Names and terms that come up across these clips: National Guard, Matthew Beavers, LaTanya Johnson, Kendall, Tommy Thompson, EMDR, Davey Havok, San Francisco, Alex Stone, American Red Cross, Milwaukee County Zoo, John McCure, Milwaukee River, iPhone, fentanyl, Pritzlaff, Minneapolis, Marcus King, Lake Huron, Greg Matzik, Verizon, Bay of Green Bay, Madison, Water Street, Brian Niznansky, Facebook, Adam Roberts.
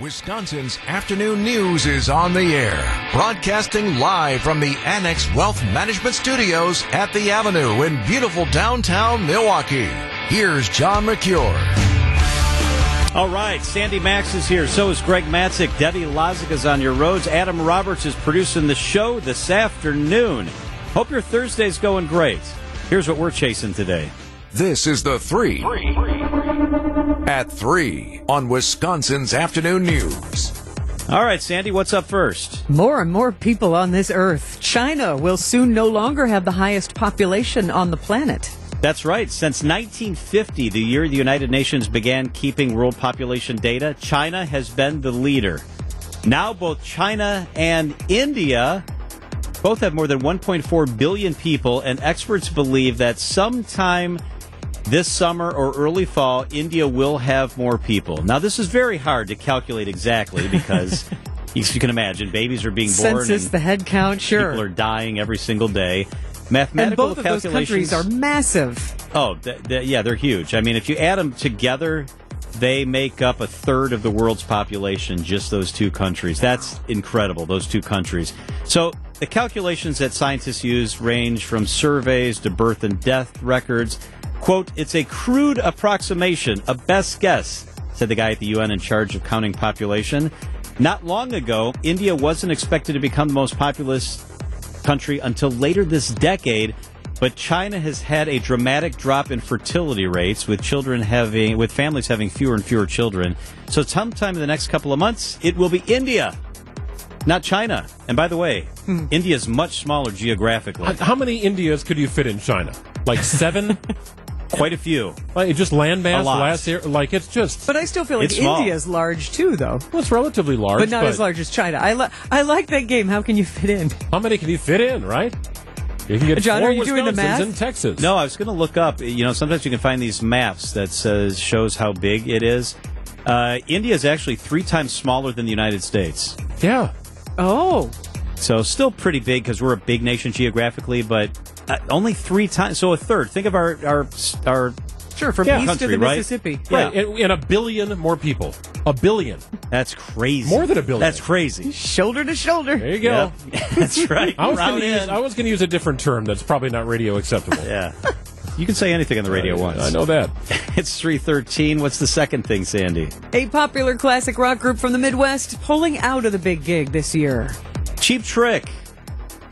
Wisconsin's afternoon news is on the air, broadcasting live from the Annex Wealth Management Studios at the Avenue in beautiful downtown Milwaukee. Here's John McCure. All right, Sandy Max is here. So is Greg Matzik. Debbie Lazic is on your roads. Adam Roberts is producing the show this afternoon. Hope your Thursday's going great. Here's what we're chasing today. This is the three at three on Wisconsin's Afternoon News. All right, Sandy, what's up first? More and more people on this earth. China will soon no longer have the highest population on the planet. That's right. Since 1950, the year the United Nations began keeping world population data, China has been the leader. Now both China and India both have more than 1.4 billion people, and experts believe that sometime this summer or early fall, India will have more people. Now, this is very hard to calculate exactly because you can imagine babies are being born. Census, and the head count, sure. People are dying every single day. Mathematical calculations. And both of those countries are massive. Oh, yeah, they're huge. I mean, if you add them together, they make up a third of the world's population, just those two countries. That's incredible, those two countries. So the calculations that scientists use range from surveys to birth and death records. Quote, "It's a crude approximation, a best guess," said the guy at the UN in charge of counting population. Not long ago, India wasn't expected to become the most populous country until later this decade, but China has had a dramatic drop in fertility rates, with families having fewer and fewer children. So sometime in the next couple of months, it will be India, not China. And by the way, India is much smaller geographically. How many Indias could you fit in China? Like seven? Quite a few. Like just landmass last year. Like it's just. But I still feel like India's large too, though. Well, it's relatively large, but not as large as China. I like that game. How can you fit in? How many can you fit in? Right. You can get John, are you doing the math? In Texas. No, I was going to look up. You know, sometimes you can find these maps that shows how big it is. India is actually 3 times smaller than the United States. Yeah. Oh. So still pretty big because we're a big nation geographically, but. Only 3 times, so a third. Think of our sure from east country, to the Mississippi, right? Yeah. And a billion more people. A billion. That's crazy. More than a billion. That's crazy. Shoulder to shoulder. There you go. Yep. That's right. I was going to use a different term that's probably not radio acceptable. Yeah. You can say anything on the radio once. I know that. It's 3:13. What's the second thing, Sandy? A popular classic rock group from the Midwest pulling out of the big gig this year. Cheap Trick.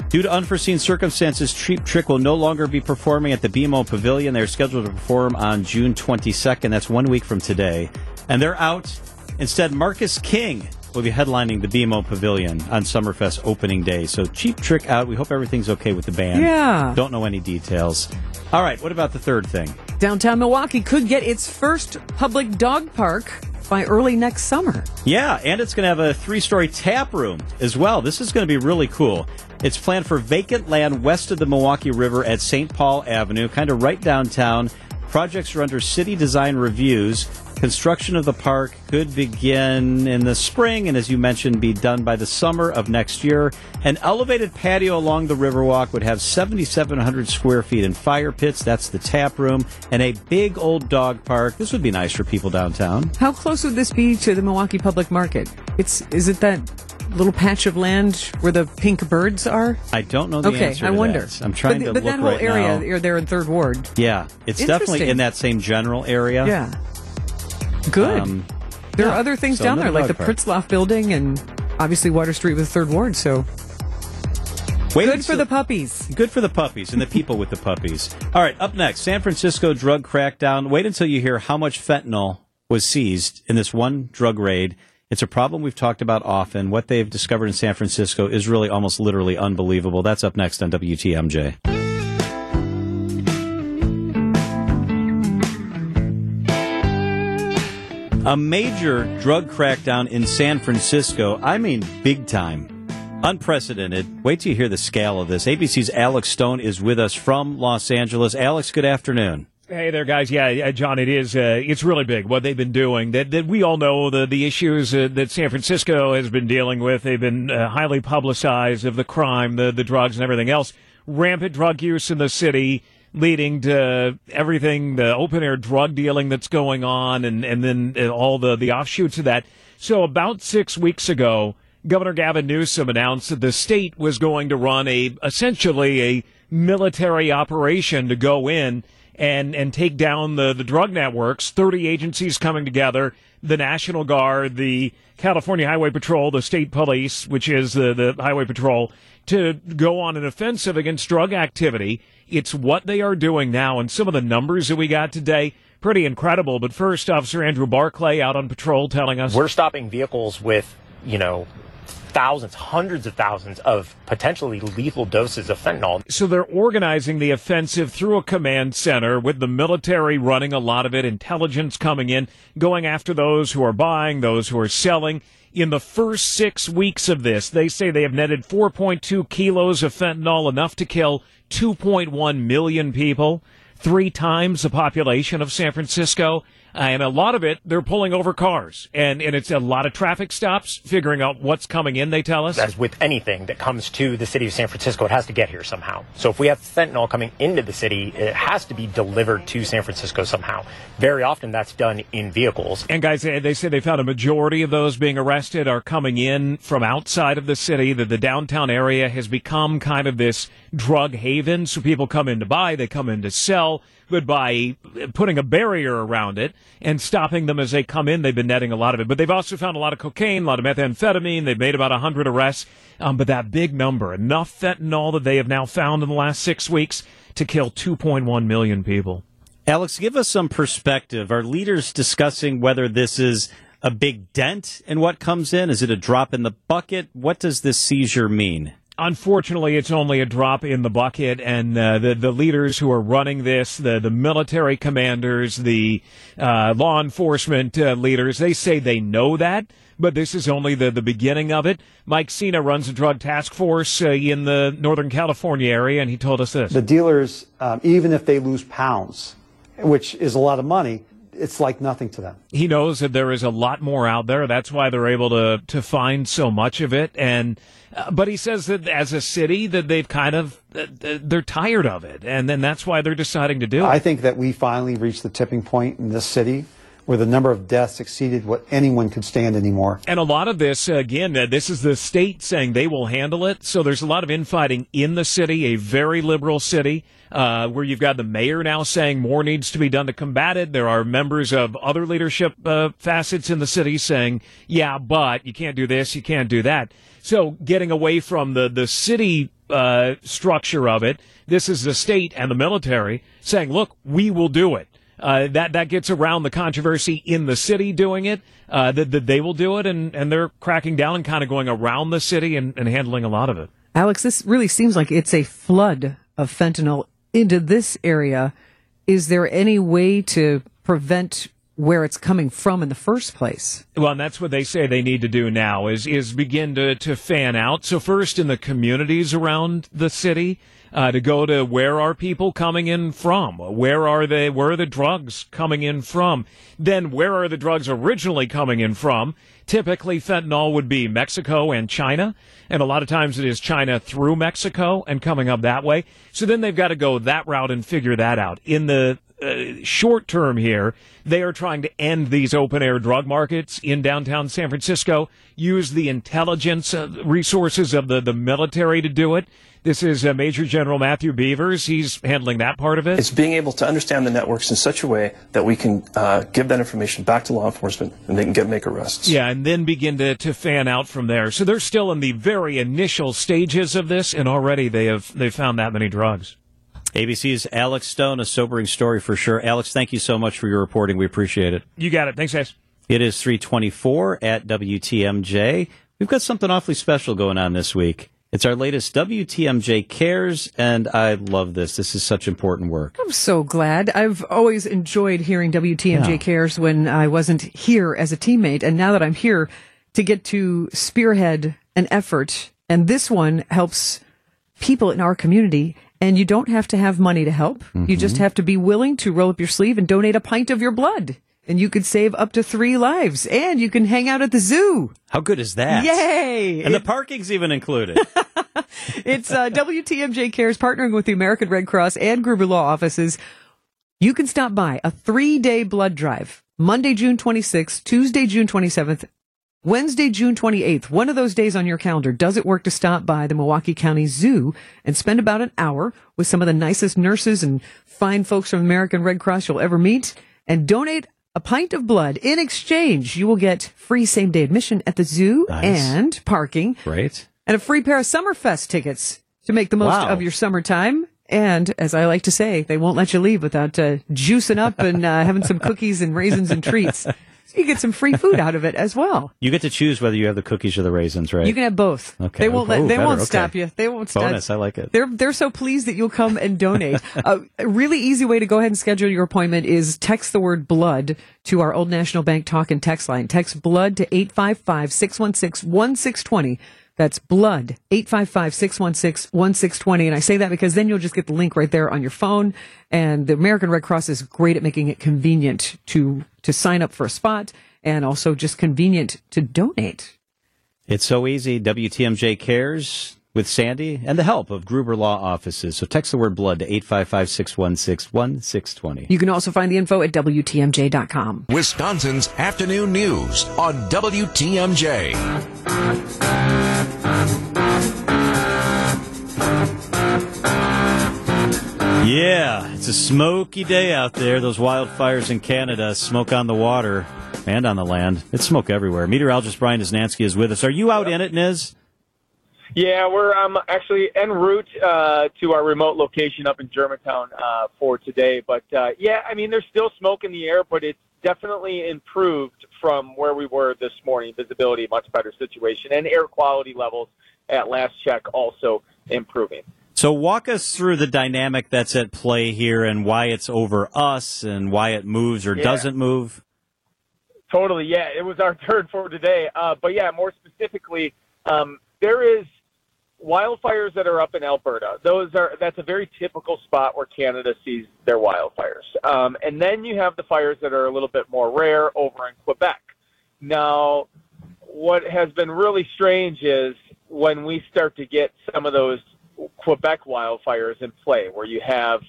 Due to unforeseen circumstances, Cheap Trick will no longer be performing at the BMO Pavilion. They're scheduled to perform on June 22nd. That's 1 week from today. And they're out. Instead, Marcus King will be headlining the BMO Pavilion on Summerfest opening day. So Cheap Trick out. We hope everything's okay with the band. Yeah. Don't know any details. All right, what about the third thing? Downtown Milwaukee could get its first public dog park by early next summer. Yeah, and it's going to have a 3-story tap room as well. This is going to be really cool. It's planned for vacant land west of the Milwaukee River at St. Paul Avenue, kind of right downtown. Projects are under city design reviews. Construction of the park could begin in the spring and, as you mentioned, be done by the summer of next year. An elevated patio along the Riverwalk would have 7,700 square feet and fire pits. That's the tap room. And a big old dog park. This would be nice for people downtown. How close would this be to the Milwaukee Public Market? Is it that little patch of land where the pink birds are? I don't know the answer to that. Okay, I wonder. I'm trying to look right now. But that whole area there in Third Ward. Yeah, it's definitely in that same general area. Yeah. Good. There are other things down there, like the Pritzlaff building and obviously Water Street with Third Ward, so good for the puppies. Good for the puppies and the people with the puppies. All right, up next, San Francisco drug crackdown. Wait until you hear how much fentanyl was seized in this one drug raid. It's a problem we've talked about often. What they've discovered in San Francisco is really almost literally unbelievable. That's up next on WTMJ. A major drug crackdown in San Francisco. I mean, big time. Unprecedented. Wait till you hear the scale of this. ABC's Alex Stone is with us from Los Angeles. Alex, good afternoon. Hey there, guys. Yeah, John, it is. It's really big what they've been doing. That we all know the issues that San Francisco has been dealing with. They've been highly publicized of the crime, the drugs, and everything else. Rampant drug use in the city, leading to everything, the open air drug dealing that's going on, and then all the offshoots of that. So about 6 weeks ago, Governor Gavin Newsom announced that the state was going to run essentially a military operation to go in and take down the drug networks, 30 agencies coming together, the National Guard, the California Highway Patrol, the state police, which is the Highway Patrol, to go on an offensive against drug activity. It's what they are doing now, and some of the numbers that we got today, pretty incredible. But first, Officer Andrew Barclay out on patrol telling us. We're stopping vehicles with, thousands, hundreds of thousands of potentially lethal doses of fentanyl. So they're organizing the offensive through a command center with the military running a lot of it, intelligence coming in, going after those who are buying, those who are selling. In the first 6 weeks of this, they say they have netted 4.2 kilos of fentanyl, enough to kill 2.1 million people, 3 times the population of San Francisco. And a lot of it, they're pulling over cars. And it's a lot of traffic stops, figuring out what's coming in, they tell us. As with anything that comes to the city of San Francisco, it has to get here somehow. So if we have fentanyl coming into the city, it has to be delivered to San Francisco somehow. Very often that's done in vehicles. And guys, they said they found a majority of those being arrested are coming in from outside of the city, that the downtown area has become kind of this drug haven. So people come in to buy, they come in to sell. But by putting a barrier around it and stopping them as they come in, they've been netting a lot of it. But they've also found a lot of cocaine, a lot of methamphetamine. They've made about 100 arrests. But that big number, enough fentanyl that they have now found in the last 6 weeks to kill 2.1 million people. Alex, give us some perspective. Are leaders discussing whether this is a big dent in what comes in? Is it a drop in the bucket? What does this seizure mean? Unfortunately, it's only a drop in the bucket, and the leaders who are running this, the military commanders, the law enforcement leaders, they say they know that, but this is only the beginning of it. Mike Sena runs a drug task force in the Northern California area, and he told us this. The dealers, even if they lose pounds, which is a lot of money, it's like nothing to them. He knows that there is a lot more out there. That's why they're able to find so much of it. And but he says that as a city that they've kind of they're tired of it, and then that's why they're deciding to do it. I think that we finally reached the tipping point in this city where the number of deaths exceeded what anyone could stand anymore. And a lot of this, again, this is the state saying they will handle it. So there's a lot of infighting in the city, a very liberal city, where you've got the mayor now saying more needs to be done to combat it. There are members of other leadership facets in the city saying, yeah, but you can't do this, you can't do that. So getting away from the city structure of it, this is the state and the military saying, look, we will do it. That gets around the controversy in the city doing it, that they will do it, and they're cracking down and kind of going around the city and handling a lot of it. Alex, this really seems like it's a flood of fentanyl into this area. Is there any way to prevent where it's coming from in the first place? Well, and that's what they say they need to do now is begin to fan out. So first in the communities around the city, to go to where are people coming in from? Where are they? Where are the drugs coming in from? Then where are the drugs originally coming in from? Typically, fentanyl would be Mexico and China, and a lot of times it is China through Mexico and coming up that way. So then they've got to go that route and figure that out. In the short term here, they are trying to end these open-air drug markets in downtown San Francisco, use the intelligence resources of the military to do it. This is Major General Matthew Beavers. He's handling that part of it. It's being able to understand the networks in such a way that we can give that information back to law enforcement and they can make arrests. Yeah, and then begin to fan out from there. So they're still in the very initial stages of this, and already they've found that many drugs. ABC's Alex Stone, a sobering story for sure. Alex, thank you so much for your reporting. We appreciate it. You got it. Thanks, guys. It is 3:24 at WTMJ. We've got something awfully special going on this week. It's our latest WTMJ Cares, and I love this. This is such important work. I'm so glad. I've always enjoyed hearing WTMJ Cares when I wasn't here as a teammate, and now that I'm here to get to spearhead an effort, and this one helps people in our community, and you don't have to have money to help. Mm-hmm. You just have to be willing to roll up your sleeve and donate a pint of your blood. And you could save up to 3 lives, and you can hang out at the zoo. How good is that? Yay! And the parking's even included. It's WTMJ Cares partnering with the American Red Cross and Gruber Law Offices. You can stop by a 3-day blood drive, Monday, June 26th, Tuesday, June 27th, Wednesday, June 28th, one of those days on your calendar, does it work to stop by the Milwaukee County Zoo and spend about an hour with some of the nicest nurses and fine folks from American Red Cross you'll ever meet and donate a pint of blood. In exchange, you will get free same-day admission at the zoo and parking. Great. And a free pair of Summerfest tickets to make the most of your summertime. And as I like to say, they won't let you leave without juicing up and having some cookies and raisins and treats. So you get some free food out of it as well. You get to choose whether you have the cookies or the raisins, right? You can have both. Okay. They won't stop you. They won't stop. Bonus, I like it. They're so pleased that you'll come and donate. A really easy way to go ahead and schedule your appointment is text the word blood to our Old National Bank talk and text line. Text blood to 855-616-1620. That's blood, 855-616-1620. And I say that because then you'll just get the link right there on your phone. And the American Red Cross is great at making it convenient to sign up for a spot and also just convenient to donate. It's so easy. WTMJ cares with Sandy and the help of Gruber Law Offices. So text the word blood to 855-616-1620. You can also find the info at WTMJ.com. Wisconsin's Afternoon News on WTMJ. Yeah, it's a smoky day out there. Those wildfires in Canada, smoke on the water and on the land. It's smoke everywhere. Meteorologist Brian Niznansky is with us. Are you out in it, Niz? Yeah, we're actually en route to our remote location up in Germantown for today. But, yeah, I mean, there's still smoke in the air, but it's definitely improved from where we were this morning. Visibility, much better situation, and air quality levels at last check also improving. So walk us through the dynamic that's at play here and why it's over us and why it moves or doesn't move. Totally, yeah. It was our third for today. But, yeah, more specifically, there is wildfires that are up in Alberta. That's a very typical spot where Canada sees their wildfires. And then you have the fires that are a little bit more rare over in Quebec. Now, what has been really strange is when we start to get some of those Quebec wildfires in play, where you have,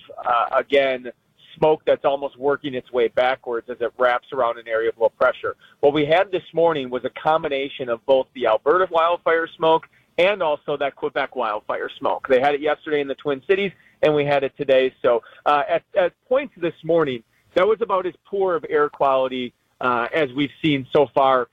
again, smoke that's almost working its way backwards as it wraps around an area of low pressure. What we had this morning was a combination of both the Alberta wildfire smoke and also that Quebec wildfire smoke. They had it yesterday in the Twin Cities, and we had it today. So at points this morning, that was about as poor of air quality as we've seen so far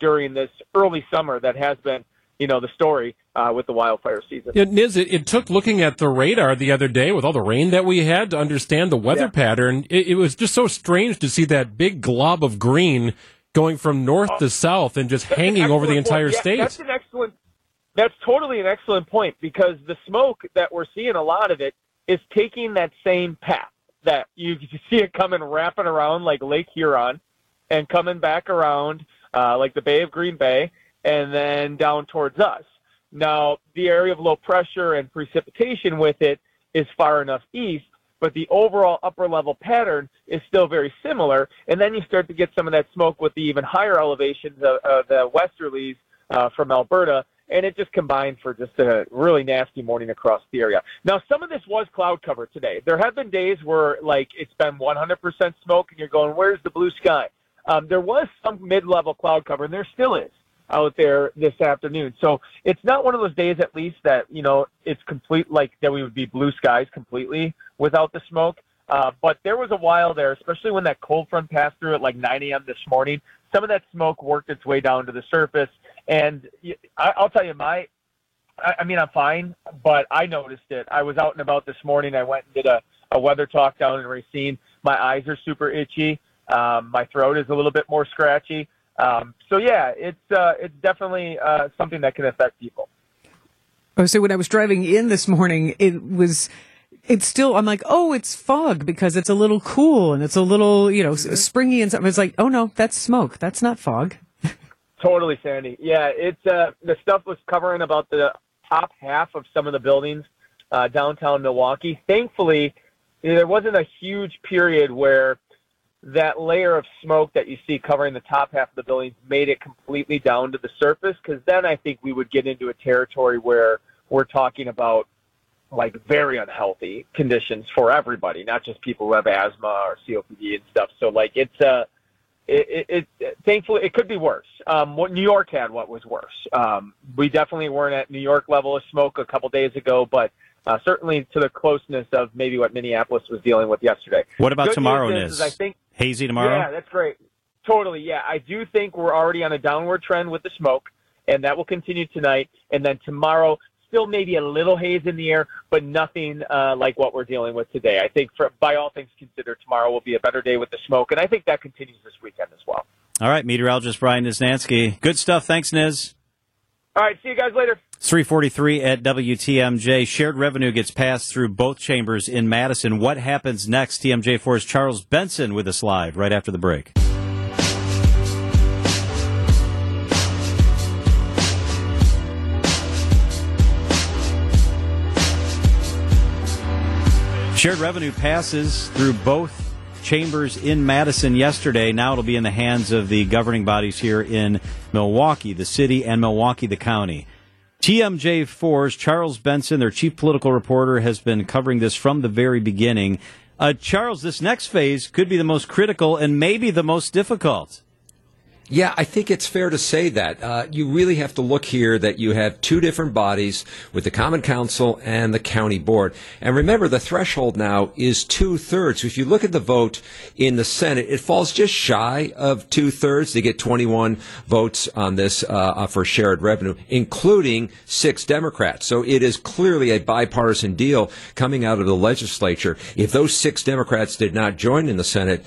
during this early summer that has been, the story with the wildfire season. Yeah, Niz, it took looking at the radar the other day with all the rain that we had to understand the weather pattern. It was just so strange to see that big glob of green going from north to south and just hanging over the entire state. That's totally an excellent point, because the smoke that we're seeing, a lot of it is taking that same path that you see it coming, wrapping around like Lake Huron and coming back around like the Bay of Green Bay, and then down towards us. Now, the area of low pressure and precipitation with it is far enough east, but the overall upper-level pattern is still very similar, and then you start to get some of that smoke with the even higher elevations of the westerlies from Alberta, and it just combined for just a really nasty morning across the area. Now, some of this was cloud cover today. There have been days where, it's been 100% smoke, and you're going, where's the blue sky? There was some mid-level cloud cover, and there still is out there this afternoon. So it's not one of those days, at least, that, it's complete, that we would be blue skies completely without the smoke. But there was a while there, especially when that cold front passed through at 9 a.m. this morning, some of that smoke worked its way down to the surface. And I'll tell you, I'm fine, but I noticed it. I was out and about this morning. I went and did a weather talk down in Racine. My eyes are super itchy. My throat is a little bit more scratchy. So, yeah, it's definitely something that can affect people. Oh, so when I was driving in this morning, it's still, I'm like, oh, it's fog because it's a little cool and it's a little, springy and something. It's like, oh, no, that's smoke. That's not fog. Totally, Sandy. Yeah, it's the stuff was covering about the top half of some of the buildings downtown Milwaukee. Thankfully, there wasn't a huge period where that layer of smoke that you see covering the top half of the buildings made it completely down to the surface, because then I think we would get into a territory where we're talking about very unhealthy conditions for everybody, not just people who have asthma or COPD and stuff. So it's Thankfully, it could be worse. What New York had, what was worse. We definitely weren't at New York level of smoke a couple days ago, but certainly to the closeness of maybe what Minneapolis was dealing with yesterday. What about tomorrow? Is I think hazy tomorrow. Yeah, that's great. Totally. Yeah, I do think we're already on a downward trend with the smoke, and that will continue tonight. And then tomorrow, still maybe a little haze in the air, but nothing like what we're dealing with today. I think by all things considered, tomorrow will be a better day with the smoke, and I think that continues this weekend as well. All right, meteorologist Brian Niznansky. Good stuff. Thanks, Niz. All right, see you guys later. It's 3:43 at WTMJ. Shared revenue gets passed through both chambers in Madison. What happens next? TMJ4's Charles Benson with us live right after the break. Shared revenue passes through both chambers in Madison yesterday. Now it'll be in the hands of the governing bodies here in Milwaukee, the city, and Milwaukee, the county. TMJ4's Charles Benson, their chief political reporter, has been covering this from the very beginning. Charles, this next phase could be the most critical and maybe the most difficult. Yeah, I think it's fair to say that. You really have to look here that you have two different bodies with the Common Council and the County Board. And remember, the threshold now is 2/3. So if you look at the vote in the Senate, it falls just shy of 2/3. They get 21 votes on this for shared revenue, including 6 Democrats. So it is clearly a bipartisan deal coming out of the legislature. If those 6 Democrats did not join in the Senate,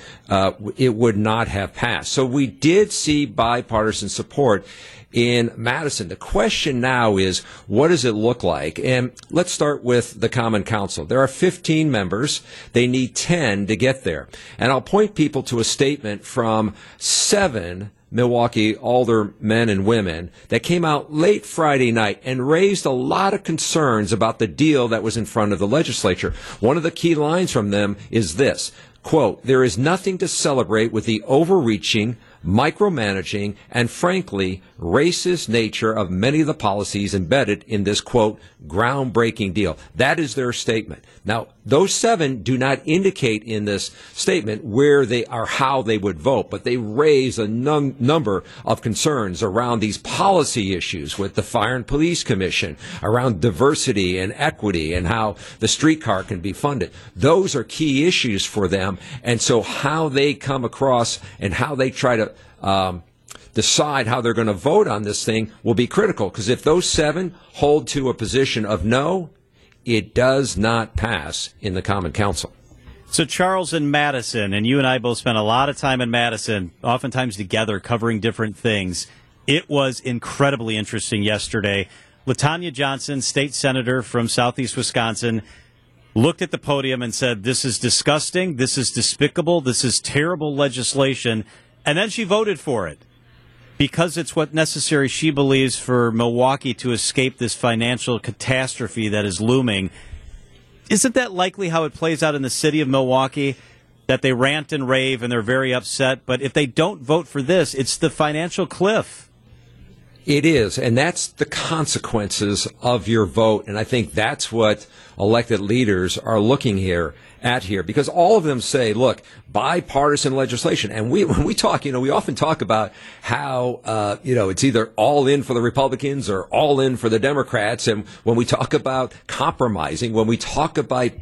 it would not have passed. So we did see bipartisan support in Madison. The question now is, what does it look like? And let's start with the Common Council. There are 15 members. They need 10 to get there. And I'll point people to a statement from 7 Milwaukee aldermen and women that came out late Friday night and raised a lot of concerns about the deal that was in front of the legislature. One of the key lines from them is this, quote, "There is nothing to celebrate with the overreaching, micromanaging, and frankly, racist nature of many of the policies embedded in this, quote, groundbreaking deal." That is their statement. Now, those 7 do not indicate in this statement where they are, how they would vote, but they raise a number of concerns around these policy issues with the Fire and Police Commission, around diversity and equity and how the streetcar can be funded. Those are key issues for them. And so how they come across and how they try to decide how they're going to vote on this thing will be critical, because if those 7 hold to a position of no, it does not pass in the Common Council. So Charles in Madison, and you and I both spent a lot of time in Madison, oftentimes together covering different things. It was incredibly interesting yesterday. LaTanya Johnson, state senator from southeast Wisconsin, looked at the podium and said, "This is disgusting, this is despicable, this is terrible legislation." And then she voted for it because it's what's necessary, she believes, for Milwaukee to escape this financial catastrophe that is looming. Isn't that likely how it plays out in the city of Milwaukee, that they rant and rave and they're very upset? But if they don't vote for this, it's the financial cliff. It is, and that's the consequences of your vote. And I think that's what elected leaders are looking here at here, because all of them say, look, bipartisan legislation. And we often talk about how, it's either all in for the Republicans or all in for the Democrats. And when we talk about compromising, when we talk about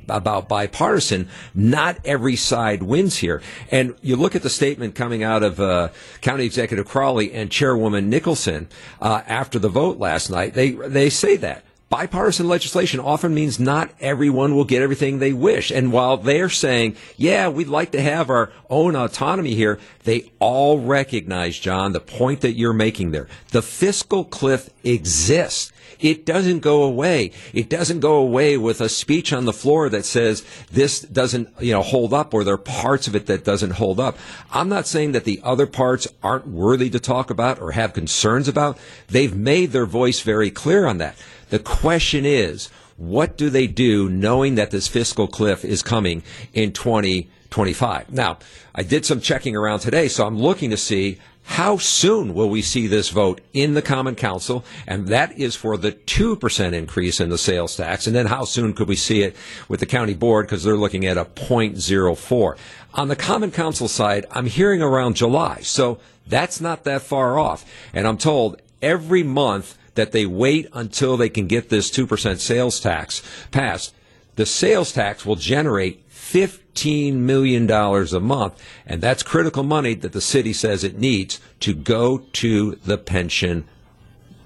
bipartisan, not every side wins here. And you look at the statement coming out of County Executive Crowley and Chairwoman Nicholson after the vote last night. They say that bipartisan legislation often means not everyone will get everything they wish. And while they're saying, yeah, we'd like to have our own autonomy here, they all recognize, John, the point that you're making there. The fiscal cliff exists. It doesn't go away. It doesn't go away with a speech on the floor that says this doesn't, hold up, or there are parts of it that doesn't hold up. I'm not saying that the other parts aren't worthy to talk about or have concerns about. They've made their voice very clear on that. The question is, what do they do knowing that this fiscal cliff is coming in 2025? Now, I did some checking around today, so I'm looking to see How soon will we see this vote in the Common Council? And that is for the 2% increase in the sales tax. And then how soon could we see it with the County Board? Because they're looking at a 0.04. On the Common Council side, I'm hearing around July. So that's not that far off. And I'm told every month that they wait until they can get this 2% sales tax passed, the sales tax will generate $15 million a month, and that's critical money that the city says it needs to go to the pension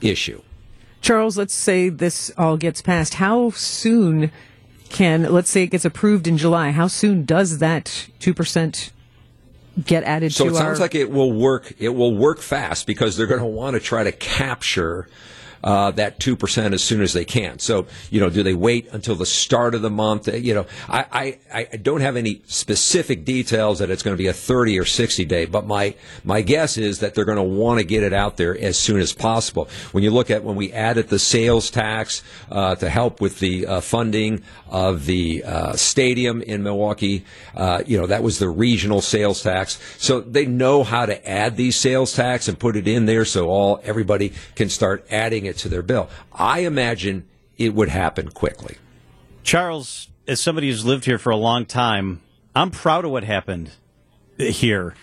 issue. Charles, let's say this all gets passed. How soon can, let's say it gets approved in July, how soon does that 2% get added to our... So it sounds like it will work fast, because they're going to want to try to capture that 2% as soon as they can. So, you know, do they wait until the start of the month? You know, I don't have any specific details that it's going to be a 30 or 60 day, but my guess is that they're going to want to get it out there as soon as possible. When you look at when we added the sales tax to help with the funding of the stadium in Milwaukee, you know, that was the regional sales tax. So they know how to add these sales tax and put it in there so everybody can start adding it to their bill. I imagine it would happen quickly. Charles, as somebody who's lived here for a long time, I'm proud of what happened here.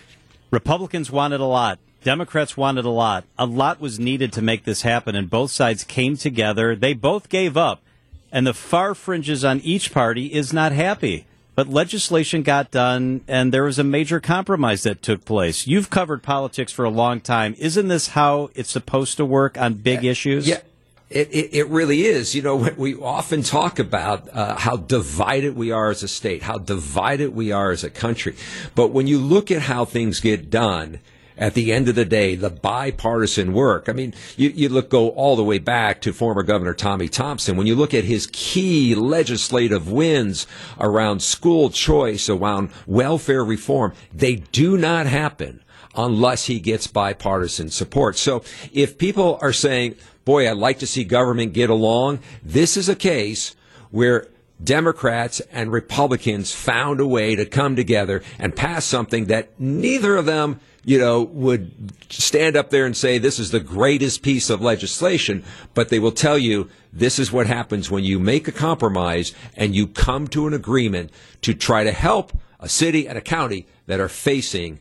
Republicans wanted a lot. Democrats wanted a lot. A lot was needed to make this happen, and both sides came together. They both gave up, and the far fringes on each party is not happy. But legislation got done, and there was a major compromise that took place. You've covered politics for a long time. Isn't this how it's supposed to work on big issues? Yeah. It really is. You know, we often talk about how divided we are as a state, how divided we are as a country. But when you look at how things get done, at the end of the day, the bipartisan work. I mean, you go all the way back to former Governor Tommy Thompson. When you look at his key legislative wins around school choice, around welfare reform, they do not happen unless he gets bipartisan support. So if people are saying, boy, I'd like to see government get along, this is a case where Democrats and Republicans found a way to come together and pass something that neither of them, you know, would stand up there and say this is the greatest piece of legislation, but they will tell you this is what happens when you make a compromise and you come to an agreement to try to help a city and a county that are facing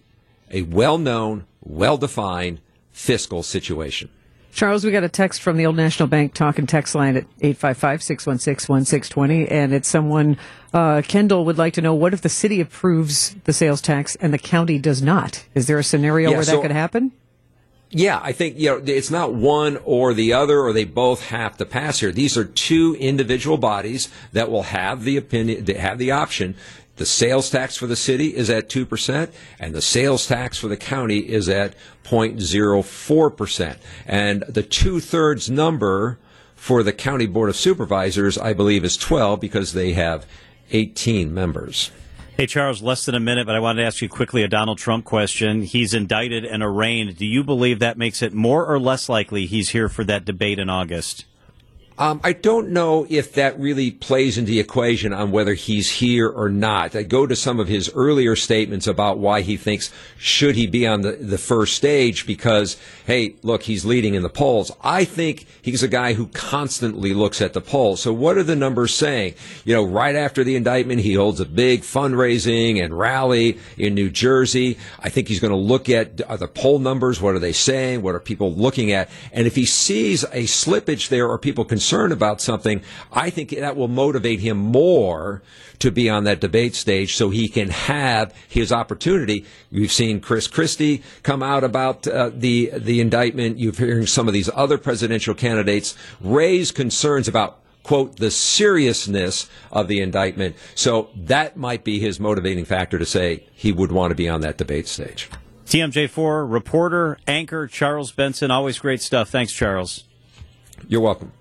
a well-known, well-defined fiscal situation. Charles, we got a text from the Old National Bank talk and text line at 855-616-1620, and it's someone, Kendall would like to know, what if the city approves the sales tax and the county does not? Is there a scenario where that could happen? Yeah, I think, you know, it's not one or the other, or they both have to pass here. These are two individual bodies that will have the opinion, they have the option. The sales tax for the city is at 2%, and the sales tax for the county is at 0.04%. And the two-thirds number for the County Board of Supervisors, I believe, is 12, because they have 18 members. Hey, Charles, less than a minute, but I wanted to ask you quickly a Donald Trump question. He's indicted and arraigned. Do you believe that makes it more or less likely he's here for that debate in August? I don't know if that really plays into the equation on whether he's here or not. I go to some of his earlier statements about why he thinks should he be on the first stage because, hey, look, he's leading in the polls. I think he's a guy who constantly looks at the polls. So what are the numbers saying? You know, right after the indictment, he holds a big fundraising and rally in New Jersey. I think he's going to look at the poll numbers. What are they saying? What are people looking at? And if he sees a slippage there or people concerned about something, I think that will motivate him more to be on that debate stage so he can have his opportunity. You've seen Chris Christie come out about the indictment. You're hearing some of these other presidential candidates raise concerns about, quote, the seriousness of the indictment. So that might be his motivating factor to say he would want to be on that debate stage. TMJ4 reporter, anchor, Charles Benson. Always great stuff. Thanks, Charles. You're welcome.